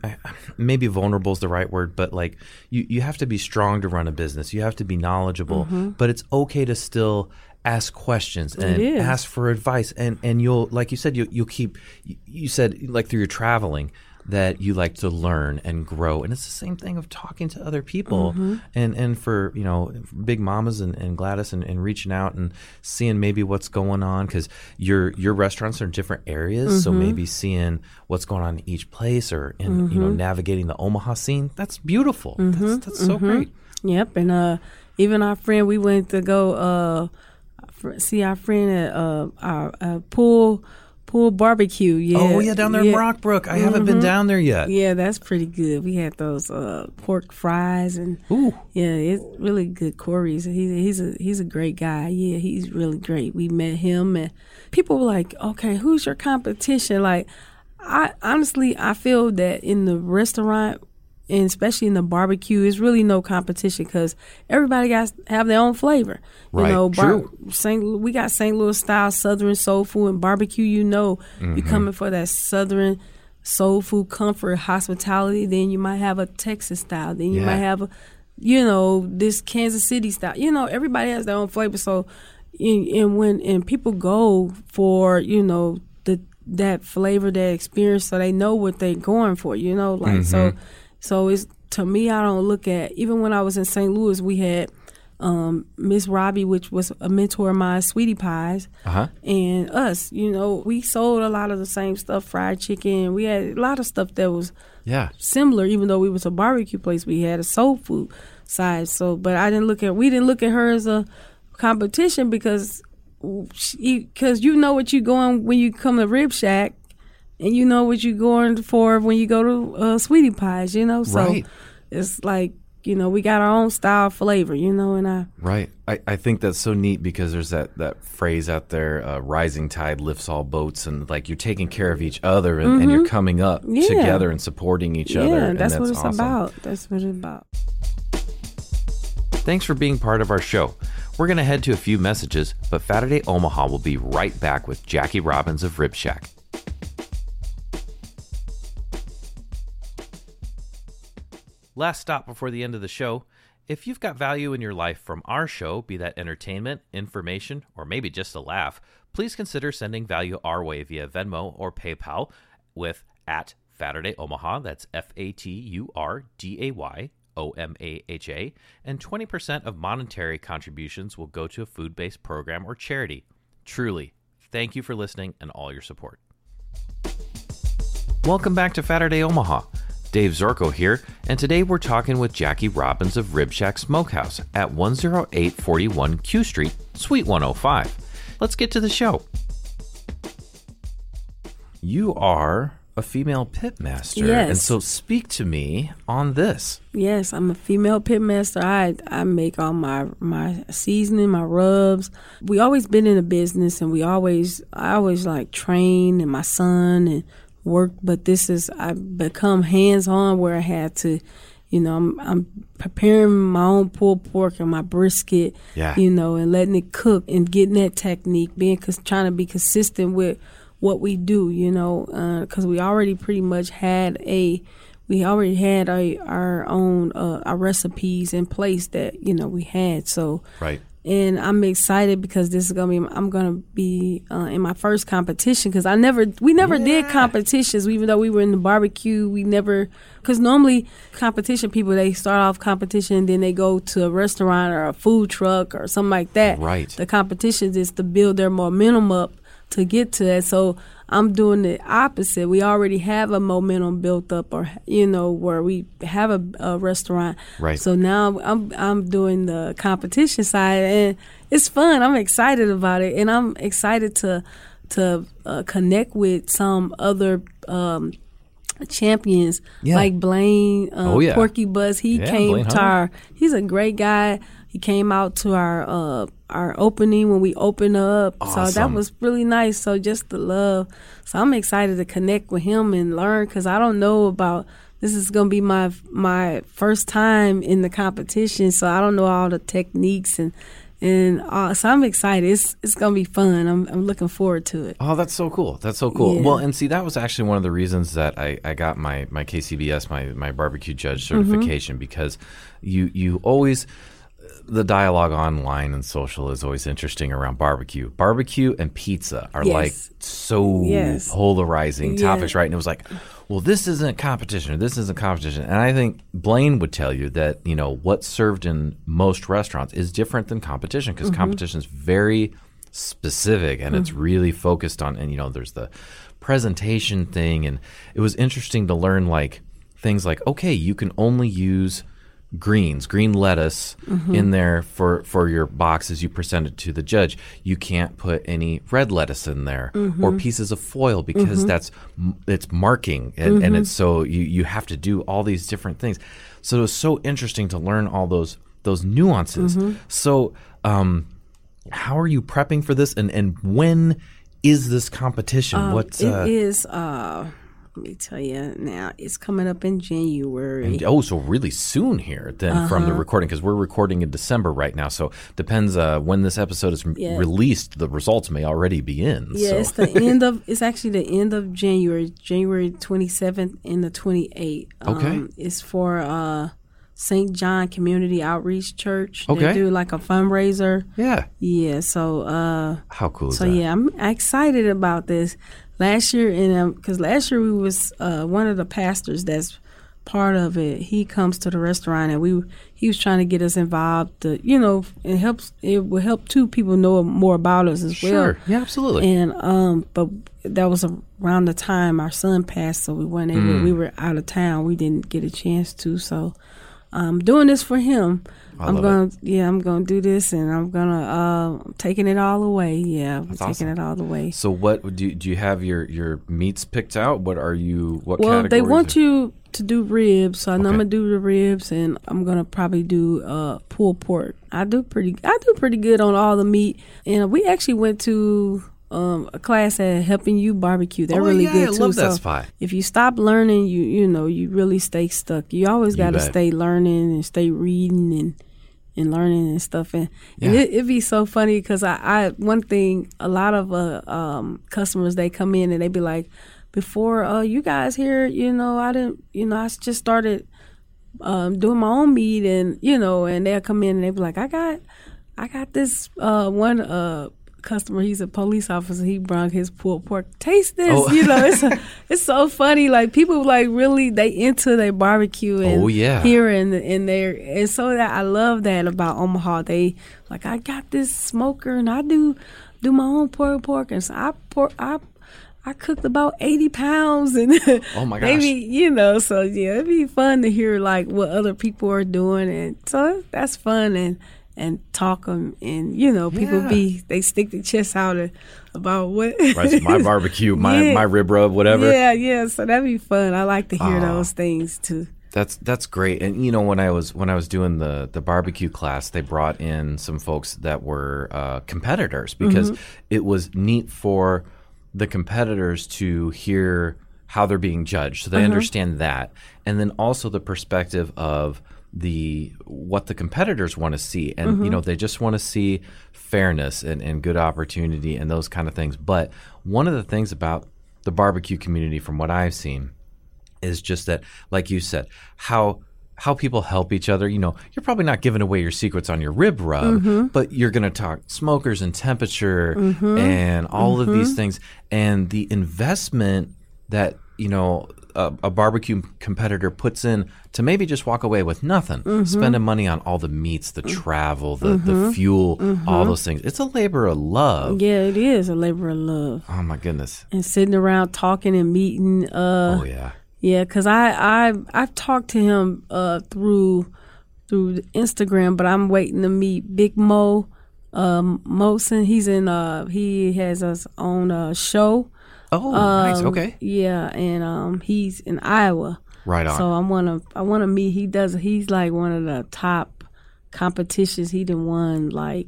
maybe vulnerable is the right word, but like you, you have to be strong to run a business. You have to be knowledgeable, mm-hmm. but it's okay to still ask questions and ask for advice. And, and you'll, like you said, you, you'll keep, you said, like through your traveling, that you like to learn and grow. And it's the same thing of talking to other people mm-hmm. and, and for, you know, Big Mamas and, and Gladys and, and reaching out and seeing maybe what's going on, because your your restaurants are in different areas. Mm-hmm. So maybe seeing what's going on in each place or, in, mm-hmm. you know, navigating the Omaha scene. That's beautiful. Mm-hmm. That's, that's mm-hmm. so great. Yep. And uh, even our friend, we went to go uh, see our friend at uh, our uh, pool. Pool barbecue, yeah. Oh, yeah, down there yeah. in Rockbrook. I mm-hmm. haven't been down there yet. Yeah, that's pretty good. We had those uh, pork fries and Ooh. yeah, it's really good. Corey's he's he's a he's a great guy. Yeah, he's really great. We met him, and people were like, "Okay, who's your competition?" Like, I honestly I feel that in the restaurant, and especially in the barbecue, it's really no competition because everybody got have their own flavor. Right, you know, bar- Saint, we got Saint Louis style Southern soul food and barbecue. You know, mm-hmm. you're coming for that Southern soul food comfort, hospitality. Then you might have a Texas style. Then you yeah. might have, a, you know, this Kansas City style. You know, everybody has their own flavor. So, and, and when and people go for, you know, the that flavor, that experience, so they know what they're going for. You know, like mm-hmm. so. So it's to me, I don't look at, even when I was in Saint Louis, we had um, Miss Robbie, which was a mentor of mine, Sweetie Pies, uh-huh. and us. You know, we sold a lot of the same stuff, fried chicken. We had a lot of stuff that was yeah. similar, even though we was a barbecue place. We had a soul food. side. So, but I didn't look at, we didn't look at her as a competition because she, cause you know what you're going when you come to Rib Shack, and you know what you're going for when you go to uh, Sweetie Pies, you know? So right. It's like, you know, we got our own style flavor, you know, and I... Right. I, I think that's so neat because there's that, that phrase out there, uh, rising tide lifts all boats, and, like, you're taking care of each other and, mm-hmm. and you're coming up yeah. together and supporting each yeah, other. Yeah, that's, that's what it's awesome. about. That's what it's about. Thanks for being part of our show. We're going to head to a few messages, but Faturday Omaha will be right back with Jackie Robbins of Rib Shack. Last stop before the end of the show. If you've got value in your life from our show, be that entertainment, information, or maybe just a laugh, please consider sending value our way via Venmo or PayPal with at Faturday Omaha. That's F A T U R D A Y O M A H A. And twenty percent of monetary contributions will go to a food-based program or charity. Truly, thank you for listening and all your support. Welcome back to Faturday Omaha. Dave Zoriko here, and today we're talking with Jackie Robbins of Rib Shack Smokehouse at one oh eight forty-one Q Street, Suite one oh five. Let's get to the show. You are a female pitmaster, yes. And so speak to me on this. Yes, I'm a female pitmaster. I I make all my my seasoning, my rubs. We always been in a business, and we always I always like train, and my son and. Work, but this is I've become hands-on where I had to, you know, I'm I'm preparing my own pulled pork and my brisket, yeah. you know, and letting it cook and getting that technique, being cause trying to be consistent with what we do, you know, because uh, we already pretty much had a we already had a, our own uh, our recipes in place that you know we had so right. And I'm excited because this is gonna be. I'm gonna be uh, in my first competition because I never, we never yeah. did competitions. Even though we were in the barbecue, we never. Because normally competition people, they start off competition, and then they go to a restaurant or a food truck or something like that. Right. The competitions is to build their momentum up to get to that. So I'm doing the opposite. We already have a momentum built up, or you know, where we have a, a restaurant. Right. So now I'm I'm doing the competition side, and it's fun. I'm excited about it, and I'm excited to to uh, connect with some other um, champions yeah. like Blaine, uh, oh, yeah. Porky Buzz. He yeah, came Blaine to Hunter. Our. He's a great guy. He came out to our uh, our opening when we opened up. Awesome. So that was really nice. So just the love. So I'm excited to connect with him and learn because I don't know about this is going to be my my first time in the competition. So I don't know all the techniques and and all, so I'm excited. It's it's going to be fun. I'm I'm looking forward to it. Oh, that's so cool. That's so cool. Yeah. Well, and see, that was actually one of the reasons that I, I got my, my K C B S, my, my barbecue judge certification mm-hmm. because you you always – the dialogue online and social is always interesting around barbecue. Barbecue and pizza are yes. like so yes. polarizing yeah. topics, right? And it was like, well, this isn't a competition. Or this isn't a competition. And I think Blaine would tell you that, you know, what's served in most restaurants is different than competition because mm-hmm. competition is very specific and mm-hmm. it's really focused on, and, you know, there's the presentation thing. And it was interesting to learn like things like, okay, you can only use greens, green lettuce mm-hmm. in there for, for your box as you present it to the judge. You can't put any red lettuce in there mm-hmm. or pieces of foil because mm-hmm. that's it's marking and, mm-hmm. and it's so you, you have to do all these different things. So it was so interesting to learn all those those nuances. Mm-hmm. So um, how are you prepping for this and, and when is this competition? Um, what it uh, is uh Let me tell you now, it's coming up in January. And, oh, so really soon here then uh-huh. from the recording, because we're recording in December right now. So depends uh, when this episode is yeah. released, the results may already be in. Yeah, so. it's the end of, it's actually the end of January, January twenty-seventh and the twenty-eighth. Okay. Um, it's for uh, Saint John Community Outreach Church. Okay. They do like a fundraiser. Yeah. Yeah, so. Uh, How cool is so, that? So, yeah, I'm excited about this. Last year, and because um, last year we was uh, one of the pastors that's part of it. He comes to the restaurant, and we he was trying to get us involved. To, you know, it helps. It will help two people know more about us as sure. well. Sure, yeah, absolutely. And um, but that was around the time our son passed, so we weren't able. Mm. We were out of town. We didn't get a chance to. So I'm doing this for him. I I'm gonna, it. yeah, I'm gonna do this, and I'm gonna uh, taking it all away. Yeah, I'm taking awesome. it all away. So, what do do you have your, your meats picked out? What are you? What well, they want are... you to do ribs, so I know okay. I'm gonna do the ribs, and I'm gonna probably do uh, pulled pork. I do pretty, I do pretty good on all the meat, and we actually went to um, a class at Helping You Barbecue. They're oh, really yeah, good too. I love so that spot. If you stop learning, you you know you really stay stuck. You always got to stay learning and stay reading and. and learning and stuff. And, yeah. and it, it'd be so funny because I, I, one thing, a lot of uh, um, customers, they come in and they be like, before uh, you guys here, you know, I didn't, you know, I just started um, doing my own meat and, you know, and they'll come in and they be like, I got, I got this uh, one uh, customer, he's a police officer. He brought his pulled pork. Taste this. Oh. You know, it's a, it's so funny. Like people like really, they into their barbecue and oh, yeah. here and, and there. And so that I love that about Omaha. They like, I got this smoker and I do, do my own pulled pork. And so I pork, I, I cooked about eighty pounds and oh my gosh. Maybe, you know, so yeah, it'd be fun to hear like what other people are doing. And so that's fun. And, and talk them and you know people yeah. be they stick their chest out and, about what right, my barbecue my yeah. my rib rub whatever yeah yeah so that'd be fun. I like to hear uh, those things too. That's that's great. And you know when I was when I was doing the the barbecue class, they brought in some folks that were uh competitors because mm-hmm. it was neat for the competitors to hear how they're being judged so they mm-hmm. understand that, and then also the perspective of the what the competitors want to see. And mm-hmm. you know they just want to see fairness and, and good opportunity and those kind of things. But one of the things about the barbecue community from what I've seen is just that, like you said, how how people help each other. You know, you're probably not giving away your secrets on your rib rub, mm-hmm. but you're going to talk smokers and temperature mm-hmm. and all mm-hmm. of these things and the investment that you know A, a barbecue competitor puts in to maybe just walk away with nothing, mm-hmm. spending money on all the meats, the travel, the, mm-hmm. the fuel, mm-hmm. all those things. It's a labor of love. Yeah, it is a labor of love. Oh, my goodness. And sitting around talking and meeting. Uh, oh, yeah. Yeah, because I, I, I've talked to him uh, through through Instagram, but I'm waiting to meet Big Mo um, Moulson. He's in, uh, he has his own uh, show. Oh, um, nice. Okay. Yeah, and um, he's in Iowa. Right on. So I wanna, I wanna meet. He does. He's like one of the top competitions. He done won like,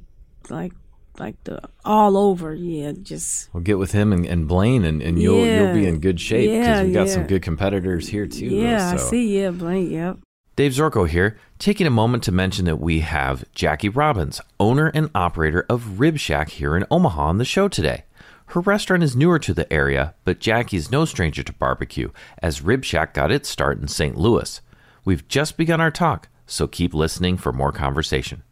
like, like the all over. Yeah, just. Well, get with him and, and Blaine, and, and you'll yeah. you'll be in good shape because yeah, we got yeah. some good competitors here too. Yeah, though, so. I see. Yeah, Blaine. Yep. Dave Zoriko here, taking a moment to mention that we have Jackie Robbins, owner and operator of Rib Shack here in Omaha, on the show today. Her restaurant is newer to the area, but Jackie's no stranger to barbecue, as Rib Shack got its start in Saint Louis. We've just begun our talk, so keep listening for more conversation.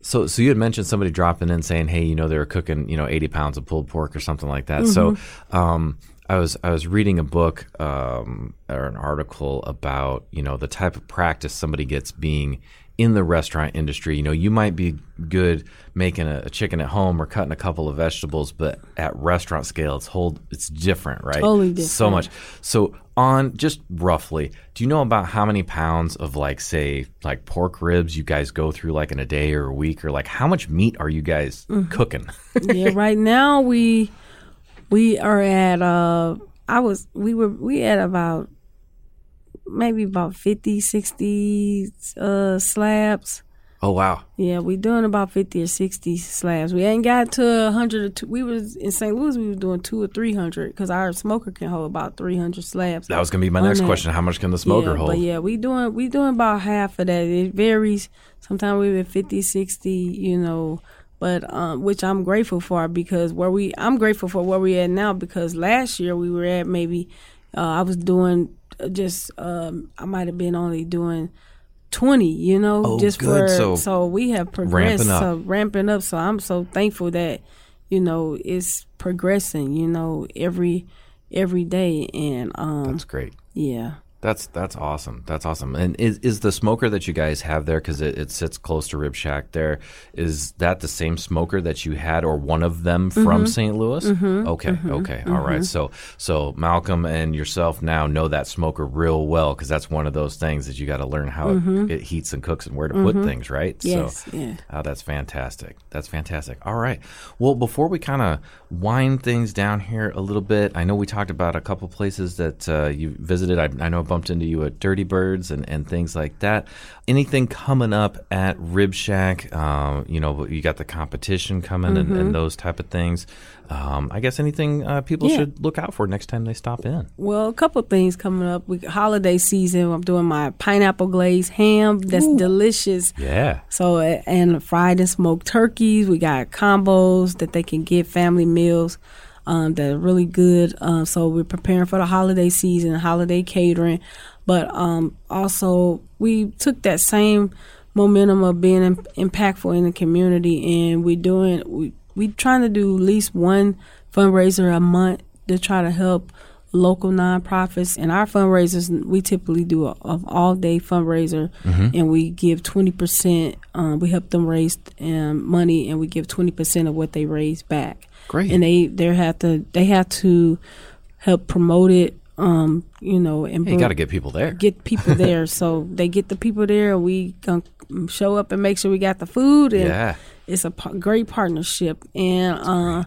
So so you had mentioned somebody dropping in saying, hey, you know, they were cooking, you know, eighty pounds of pulled pork or something like that. Mm-hmm. So um, I was I was reading a book um, or an article about, you know, the type of practice somebody gets being in the restaurant industry. You know, you might be good making a, a chicken at home or cutting a couple of vegetables, but at restaurant scale, it's whole, it's different, right? Totally different. So much. So on just roughly, do you know about how many pounds of like, say, like pork ribs you guys go through like in a day or a week, or like how much meat are you guys mm-hmm. cooking? Yeah, right now we we are at uh, I was we were we at about. maybe about fifty, sixty uh, slabs. Oh, wow. Yeah, we're doing about fifty or sixty slabs. We ain't got to one hundred or two. We was in Saint Louis, we were doing two or three hundred because our smoker can hold about three hundred slabs. That was going to be my next that. question. How much can the smoker yeah, hold? But yeah, we doing we doing about half of that. It varies. Sometimes we're at fifty, sixty, you know, but um, which I'm grateful for because where we, I'm grateful for where we at now because last year we were at maybe, uh, I was doing Just um, I might have been only doing twenty, you know, oh, just good. for so, so we have progressed, ramping up. so ramping up. So I'm so thankful that you know it's progressing, you know, every every day, and um, that's great. Yeah, That's that's awesome. That's awesome. And is is the smoker that you guys have there, because it, it sits close to Rib Shack there, is that the same smoker that you had or one of them mm-hmm. from Saint Louis? Mm-hmm. Okay, mm-hmm. okay, mm-hmm. all right. So so Malcolm and yourself now know that smoker real well, because that's one of those things that you got to learn how mm-hmm. it, it heats and cooks and where to mm-hmm. put things, right? Yes, so yeah. oh, that's fantastic. That's fantastic. All right. Well, before we kind of wind things down here a little bit, I know we talked about a couple places that uh, you visited. I, I know bumped into you at Dirty Birds and, and things like that. Anything coming up at Rib Shack? Um, you know, you got the competition coming mm-hmm. and, and those type of things. Um, I guess anything uh, people yeah. should look out for next time they stop in? Well, a couple of things coming up. We, holiday season, I'm doing my pineapple glazed ham. That's Ooh. delicious. Yeah. So, and fried and smoked turkeys. We got combos that they can get, family meals. Um, that are really good. Um, so we're preparing for the holiday season, holiday catering. But um, also we took that same momentum of being in, impactful in the community, and we're doing we we trying to do at least one fundraiser a month to try to help local nonprofits. And our fundraisers, we typically do a, a all day fundraiser, mm-hmm. and we give twenty percent. Um, we help them raise um, money, and we give twenty percent of what they raise back. Great. And they they have to they have to help promote it. Um, you know, and you got to get people there. Get people there, so they get the people there. And we gonna show up and make sure we got the food. And yeah, it's a p- great partnership. And uh,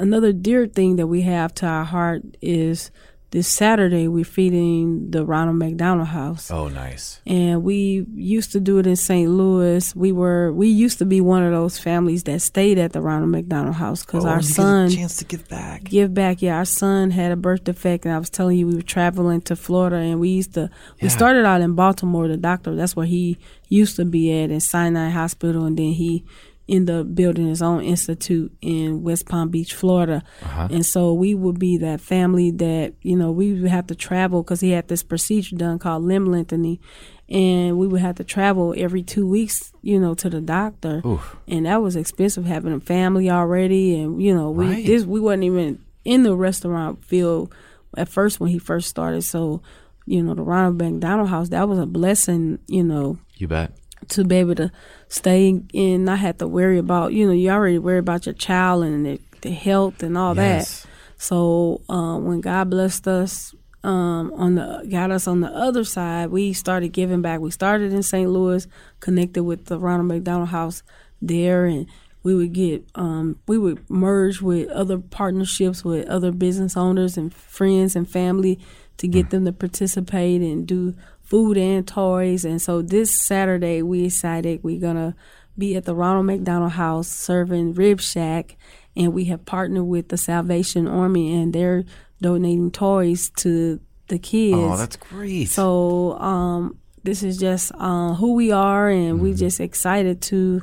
another dear thing that we have to our heart is this Saturday we're feeding the Ronald McDonald House. Oh, nice! And we used to do it in Saint Louis. We were we used to be one of those families that stayed at the Ronald McDonald House because oh, our son get a chance to give back. Give back, yeah. Our son had a birth defect, and I was telling you we were traveling to Florida, and we used to yeah. we started out in Baltimore. The doctor, that's where he used to be at, in Sinai Hospital, and then he end up building his own institute in West Palm Beach, Florida. Uh-huh. And so we would be that family that, you know, we would have to travel because he had this procedure done called limb lengthening. And we would have to travel every two weeks, you know, to the doctor. Oof. And that was expensive, having a family already. And, you know, we right. this, we wasn't even in the restaurant field at first when he first started. So, you know, the Ronald McDonald House, that was a blessing, you know. You bet. To be able to stay in, not have to worry about, you know, you already worry about your child and the, the health and all yes. that. So uh, when God blessed us, um, on the got us on the other side, we started giving back. We started in Saint Louis, connected with the Ronald McDonald House there, and we would get, um, we would merge with other partnerships with other business owners and friends and family to get mm. them to participate and do food and toys. And so this Saturday we decided we're gonna be at the Ronald McDonald House serving Rib Shack, and we have partnered with the Salvation Army, and they're donating toys to the kids. Oh, that's great! So um, this is just uh, who we are, and mm-hmm. we're just excited to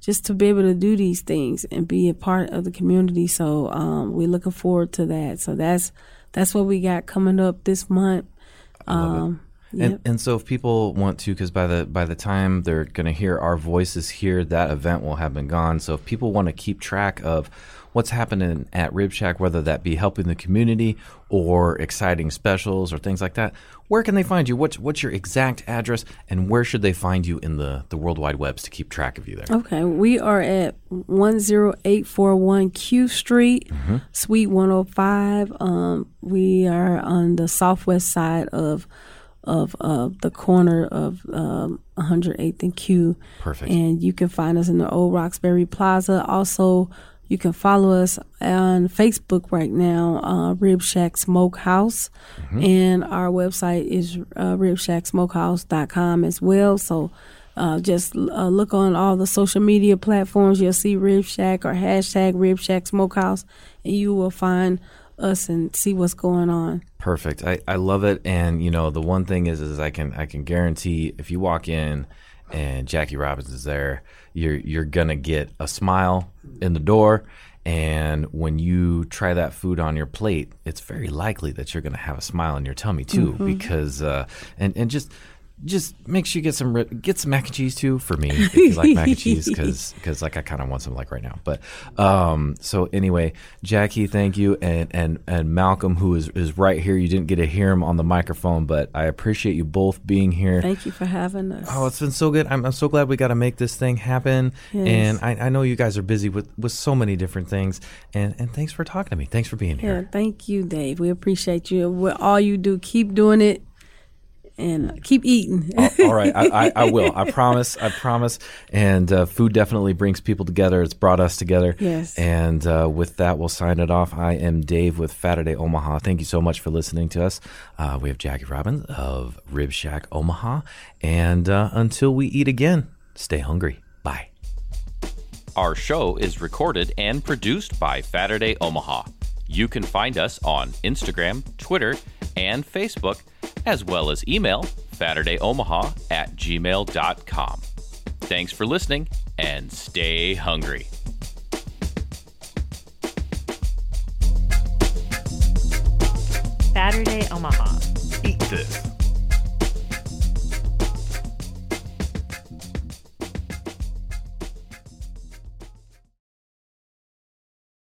just to be able to do these things and be a part of the community. So um, we're looking forward to that. So that's that's what we got coming up this month. I love um, it. And yep. and so if people want to, because by the by the time they're going to hear our voices here, that event will have been gone. So if people want to keep track of what's happening at Rib Shack, whether that be helping the community or exciting specials or things like that, where can they find you? What's what's your exact address, and where should they find you in the, the World Wide Webs to keep track of you there? Okay, we are at one oh eight four one Q Street, mm-hmm. Suite one oh five. Um, we are on the southwest side of of uh, the corner of um, one oh eighth and Q. Perfect. And you can find us in the old Roxbury Plaza. Also, you can follow us on Facebook right now, uh, Rib Shack Smokehouse. Mm-hmm. And our website is uh, rib shack smokehouse dot com as well. So uh, just uh, look on all the social media platforms. You'll see Rib Shack or hashtag Rib Shack Smokehouse, and you will find us and see what's going on. Perfect. I, I love it. And, you know, the one thing is, is I can I can guarantee if you walk in and Jackie Robbins is there, you're you're going to get a smile in the door. And when you try that food on your plate, it's very likely that you're going to have a smile in your tummy, too, mm-hmm. because uh, and, and just just make sure you get some get some mac and cheese too for me if you like mac and cheese, because because like I kind of want some like right now. But um, so anyway, Jackie, thank you, and and and Malcolm, who is is right here. You didn't get to hear him on the microphone, but I appreciate you both being here. Thank you for having us. Oh, it's been so good. I'm I'm so glad we got to make this thing happen. Yes. And I, I know you guys are busy with with so many different things. And and thanks for talking to me. Thanks for being here. Yeah, thank you, Dave. We appreciate you. With all you do, keep doing it. And keep eating. all, all right. I, I, I will. I promise. I promise. And uh, food definitely brings people together. It's brought us together. Yes. And uh, with that, we'll sign it off. I am Dave with Faturday Omaha. Thank you so much for listening to us. Uh, we have Jackie Robbins of Rib Shack Omaha. And uh, until we eat again, stay hungry. Bye. Our show is recorded and produced by Faturday Omaha. You can find us on Instagram, Twitter, and Facebook, as well as email faturdayomaha at gmail dot com. Thanks for listening, and stay hungry. Faturday Omaha. Eat this.